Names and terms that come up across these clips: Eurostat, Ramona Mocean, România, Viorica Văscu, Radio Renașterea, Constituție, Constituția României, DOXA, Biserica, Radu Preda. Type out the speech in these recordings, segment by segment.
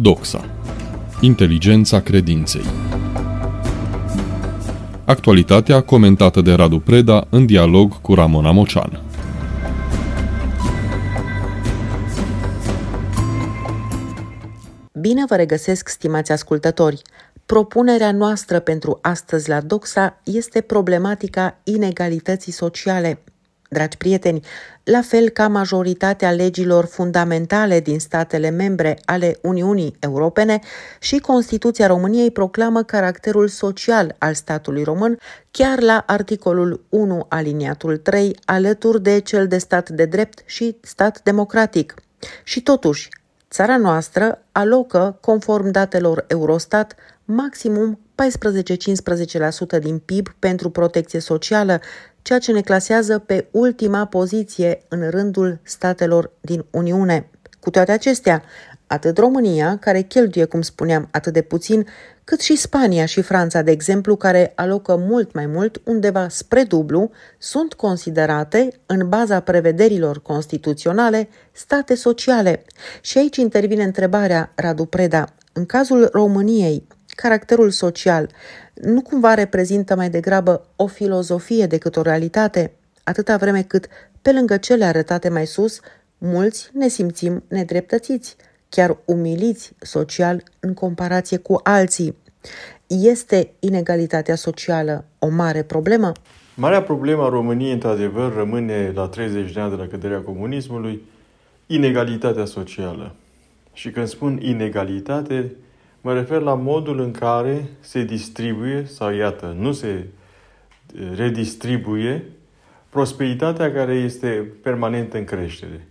DOXA. Inteligența credinței. Actualitatea comentată de Radu Preda în dialog cu Ramona Mocean. Bine vă regăsesc, stimați ascultători! Propunerea noastră pentru astăzi la DOXA este problematica inegalității sociale. Dragi prieteni, la fel ca majoritatea legilor fundamentale din statele membre ale Uniunii Europene, și Constituția României proclamă caracterul social al statului român, chiar la articolul 1 aliniatul 3, alături de cel de stat de drept și stat democratic. Și totuși, țara noastră alocă, conform datelor Eurostat, maximum 14-15% din PIB pentru protecție socială, ceea ce ne clasează pe ultima poziție în rândul statelor din Uniune. Cu toate acestea, atât România, care cheltuie, cum spuneam, atât de puțin, cât și Spania și Franța, de exemplu, care alocă mult mai mult, undeva spre dublu, sunt considerate, în baza prevederilor constituționale, state sociale. Și aici intervine întrebarea, Radu Preda, în cazul României, caracterul social nu cumva reprezintă mai degrabă o filozofie decât o realitate, atâta vreme cât, pe lângă cele arătate mai sus, mulți ne simțim nedreptățiți, chiar umiliți social în comparație cu alții. Este inegalitatea socială o mare problemă? Marea problemă a României, într-adevăr, rămâne la 30 de ani de la căderea comunismului, inegalitatea socială. Și când spun inegalitate, mă refer la modul în care se distribuie, sau iată, nu se redistribuie, prosperitatea care este permanent în creștere.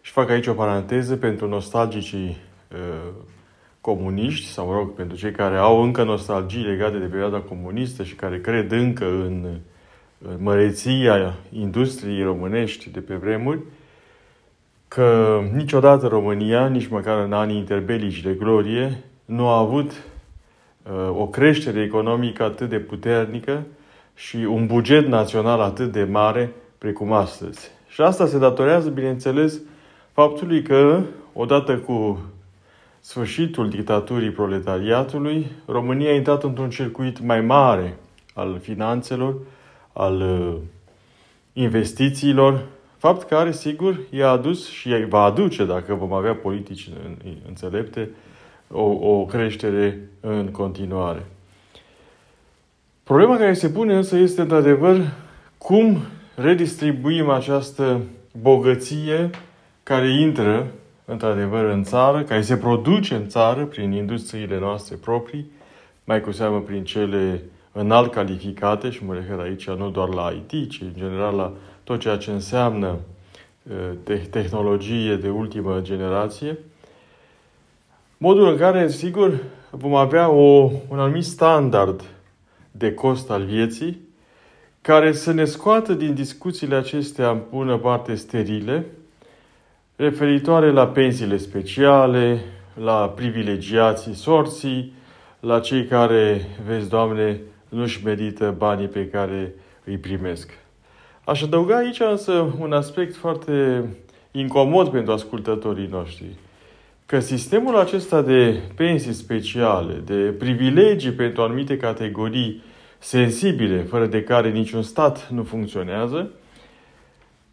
Și fac aici o paranteză pentru nostalgicii comuniști, sau mă rog, pentru cei care au încă nostalgii legate de perioada comunistă și care cred încă în măreția industriei românești de pe vremuri, că niciodată România, nici măcar în anii interbelici de glorie, nu a avut o creștere economică atât de puternică și un buget național atât de mare precum astăzi. Și asta se datorează, bineînțeles, faptului că, odată cu sfârșitul dictaturii proletariatului, România a intrat într-un circuit mai mare al finanțelor, al investițiilor, fapt care, sigur, i-a adus și va aduce, dacă vom avea politici înțelepte, o creștere în continuare. Problema care se pune însă este, într-adevăr, cum redistribuim această bogăție care intră, într-adevăr, în țară, care se produce în țară prin industriile noastre proprii, mai cu seamă prin cele înalt calificate, și mă refer aici nu doar la IT, ci în general la tot ceea ce înseamnă tehnologie de ultimă generație, modul în care, sigur, vom avea un anumit standard de cost al vieții care să ne scoată din discuțiile acestea în bună parte sterile, referitoare la pensiile speciale, la privilegiații sorții, la cei care, vezi, Doamne, nu-și merită banii pe care îi primesc. Aș adăuga aici însă un aspect foarte incomod pentru ascultătorii noștri, că sistemul acesta de pensii speciale, de privilegii pentru anumite categorii sensibile, fără de care niciun stat nu funcționează,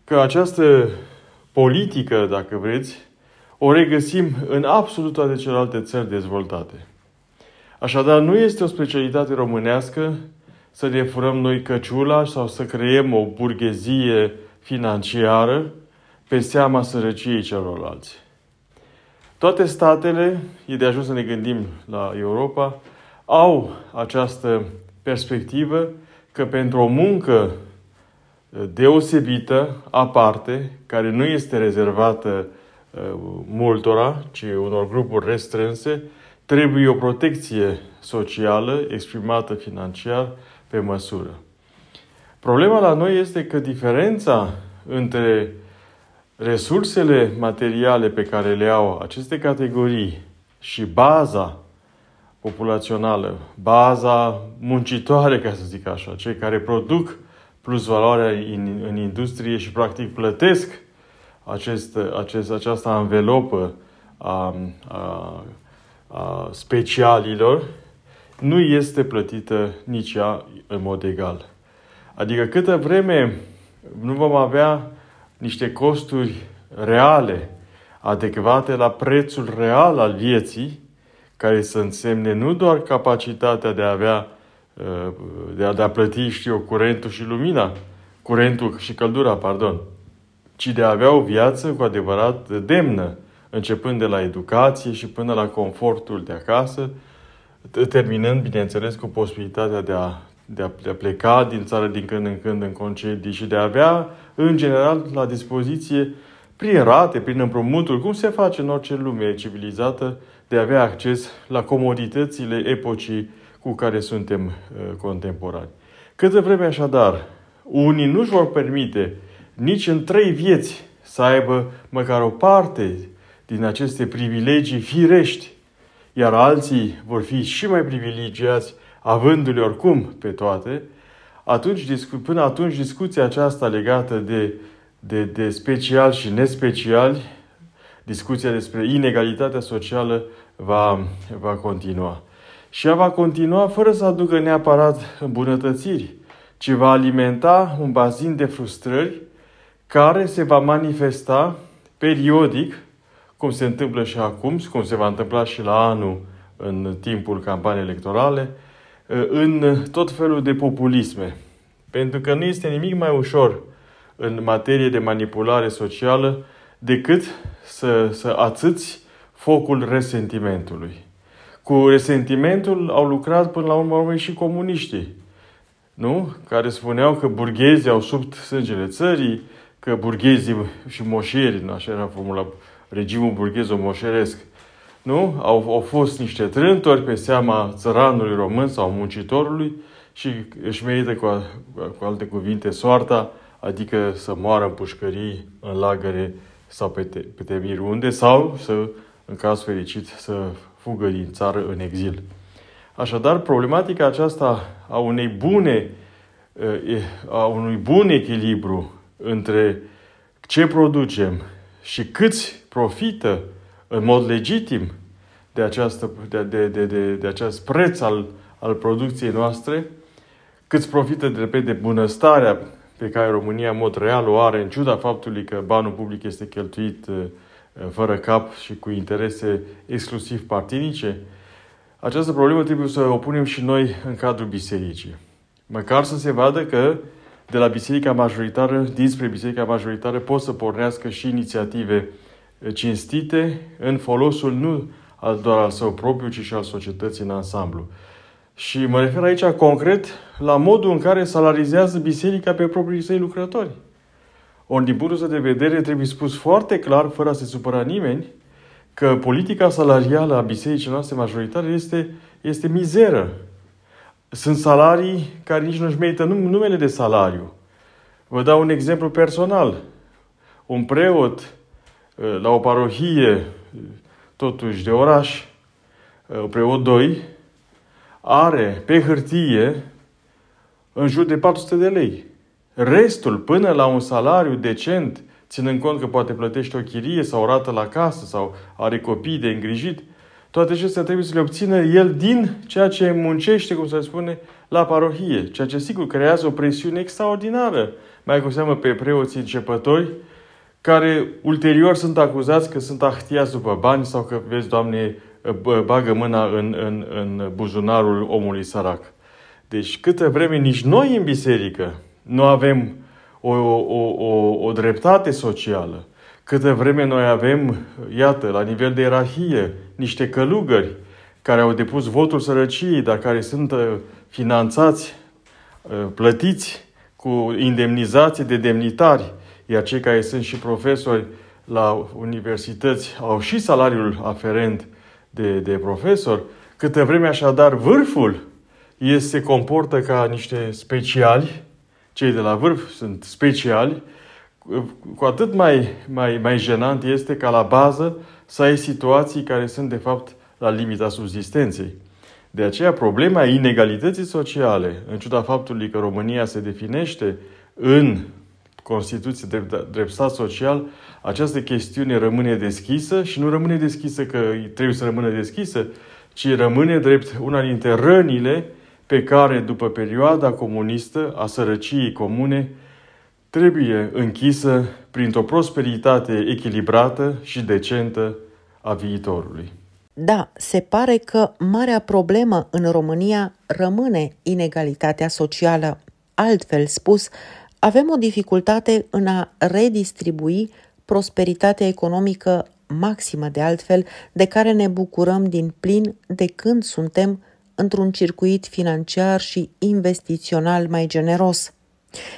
că această politică, dacă vreți, o regăsim în absolut toate celelalte țări dezvoltate. Așadar, nu este o specialitate românească să ne furăm noi căciula sau să creăm o burghezie financiară pe seama sărăciei celorlalți. Toate statele, e de ajuns să ne gândim la Europa, au această perspectivă că pentru o muncă deosebită, aparte, care nu este rezervată multora, ci unor grupuri restrânse, trebuie o protecție socială exprimată financiar pe măsură. Problema la noi este că diferența între resursele materiale pe care le au aceste categorii și baza populațională, baza muncitoare, ca să zic așa, cei care produc plus valoarea în industrie și practic plătesc această anvelopă a specialilor, nu este plătită nici ea în mod egal. Adică câtă vreme nu vom avea niște costuri reale, adecvate la prețul real al vieții, care să însemne nu doar capacitatea de a plăti, curentul și lumina, curentul și căldura, ci de a avea o viață cu adevărat demnă, începând de la educație și până la confortul de acasă, terminând, bineînțeles, cu posibilitatea de a pleca din țară din când în când în concedii și de a avea, în general, la dispoziție, prin rate, prin împrumuturi, cum se face în orice lume civilizată, de a avea acces la comoditățile epocii cu care suntem contemporani. Câtă vreme, așadar, unii nu-și vor permite nici în 3 vieți să aibă măcar o parte din aceste privilegii firești, iar alții vor fi și mai privilegiați, avându-le oricum pe toate, până atunci discuția aceasta legată de special și nespeciali, discuția despre inegalitatea socială va continua. Și ea va continua fără să aducă neapărat îmbunătățiri, ci va alimenta un bazin de frustrări care se va manifesta periodic, cum se întâmplă și acum, cum se va întâmpla și la anul în timpul campaniei electorale, în tot felul de populisme. Pentru că nu este nimic mai ușor în materie de manipulare socială decât să atâți focul resentimentului. Cu resentimentul au lucrat până la urmă și comuniștii, nu? Care spuneau că burghezii au subt sângele țării, că burghezii și moșierii, așa era formula, regimul burghezo-moșeresc, nu? Au fost niște trântori pe seama țăranului român sau muncitorului și își merită, cu alte cuvinte, soarta, adică să moară în pușcării, în lagăre sau pe temiri unde, sau, în caz fericit, să fugă din țară în exil. Așadar, problematica aceasta a unui bun echilibru între ce producem și câți profită în mod legitim de acest preț al producției noastre, câți profită de bunăstarea pe care România în mod real o are, în ciuda faptului că banul public este cheltuit fără cap și cu interese exclusiv partinice, această problemă trebuie să o punem și noi în cadrul bisericii. Măcar să se vadă că de la biserica majoritară, dinspre biserica majoritară, pot să pornească și inițiative cinstite în folosul nu doar al său propriu, ci și al societății în ansamblu. Și mă refer aici concret la modul în care salarizează biserica pe proprii săi lucrători. Ori, din punctul de vedere, trebuie spus foarte clar, fără a se supăra nimeni, că politica salarială a bisericii noastre majoritare este mizeră. Sunt salarii care nici nu-și merită numele de salariu. Vă dau un exemplu personal. Un preot la o parohie, totuși de oraș, preot 2, are pe hârtie în jur de 400 de lei. Restul, până la un salariu decent, ținând cont că poate plătește o chirie sau o rată la casă sau are copii de îngrijit, toate acestea trebuie să le obțină el din ceea ce muncește, cum se spune, la parohie. Ceea ce, sigur, creează o presiune extraordinară, mai cu seamă pe preoții începători, care ulterior sunt acuzați că sunt ahtiați după bani sau că, vezi, Doamne, bagă mâna în buzunarul omului sărac. Deci, câtă vreme nici noi în biserică nu avem o dreptate socială, câtă vreme noi avem, iată, la nivel de ierarhie, niște călugări care au depus votul sărăciei, dar care sunt finanțați, plătiți cu indemnizații de demnitari, iar cei care sunt și profesori la universități au și salariul aferent de profesor, câtă vreme, așadar, vârful se comportă ca niște speciali, cei de la vârf sunt speciali, cu atât mai jenant este ca la bază să ai situații care sunt, de fapt, la limita subzistenței. De aceea, problema inegalității sociale, în ciuda faptului că România se definește în Constituție, drept stat social, această chestiune rămâne deschisă și nu rămâne deschisă că trebuie să rămână deschisă, ci rămâne drept una dintre rănile pe care, după perioada comunistă a sărăciei comune, trebuie închisă printr-o prosperitate echilibrată și decentă a viitorului. Da, se pare că marea problemă în România rămâne inegalitatea socială. Altfel spus, avem o dificultate în a redistribui prosperitatea economică maximă, de altfel, de care ne bucurăm din plin de când suntem într-un circuit financiar și investițional mai generos.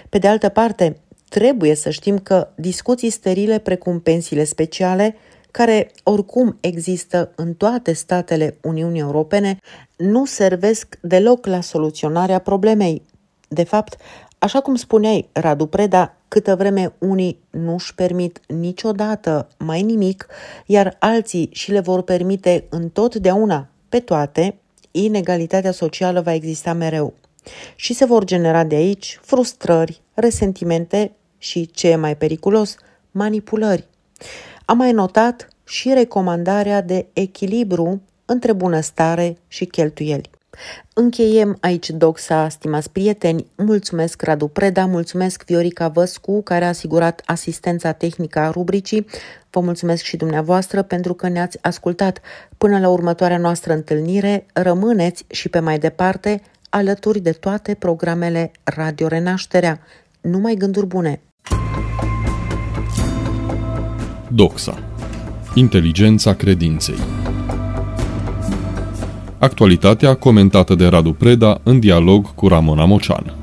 Pe de altă parte, trebuie să știm că discuții sterile precum pensiile speciale, care oricum există în toate statele Uniunii Europene, nu servesc deloc la soluționarea problemei. De fapt, așa cum spuneai, Radu Preda, câtă vreme unii nu-și permit niciodată mai nimic, iar alții și le vor permite întotdeauna pe toate, inegalitatea socială va exista mereu. Și se vor genera de aici frustrări, resentimente și, ce e mai periculos, manipulări. Am mai notat și recomandarea de echilibru între bunăstare și cheltuieli. Încheiem aici DOXA, stimați prieteni. Mulțumesc Radu Preda, mulțumesc Viorica Văscu, care a asigurat asistența tehnică a rubricii. Vă mulțumesc și dumneavoastră pentru că ne-ați ascultat. Până la următoarea noastră întâlnire, rămâneți și pe mai departe alături de toate programele Radio Renașterea. Numai gânduri bune! DOXA. Inteligența credinței. Actualitatea comentată de Radu Preda în dialog cu Ramona Mocean.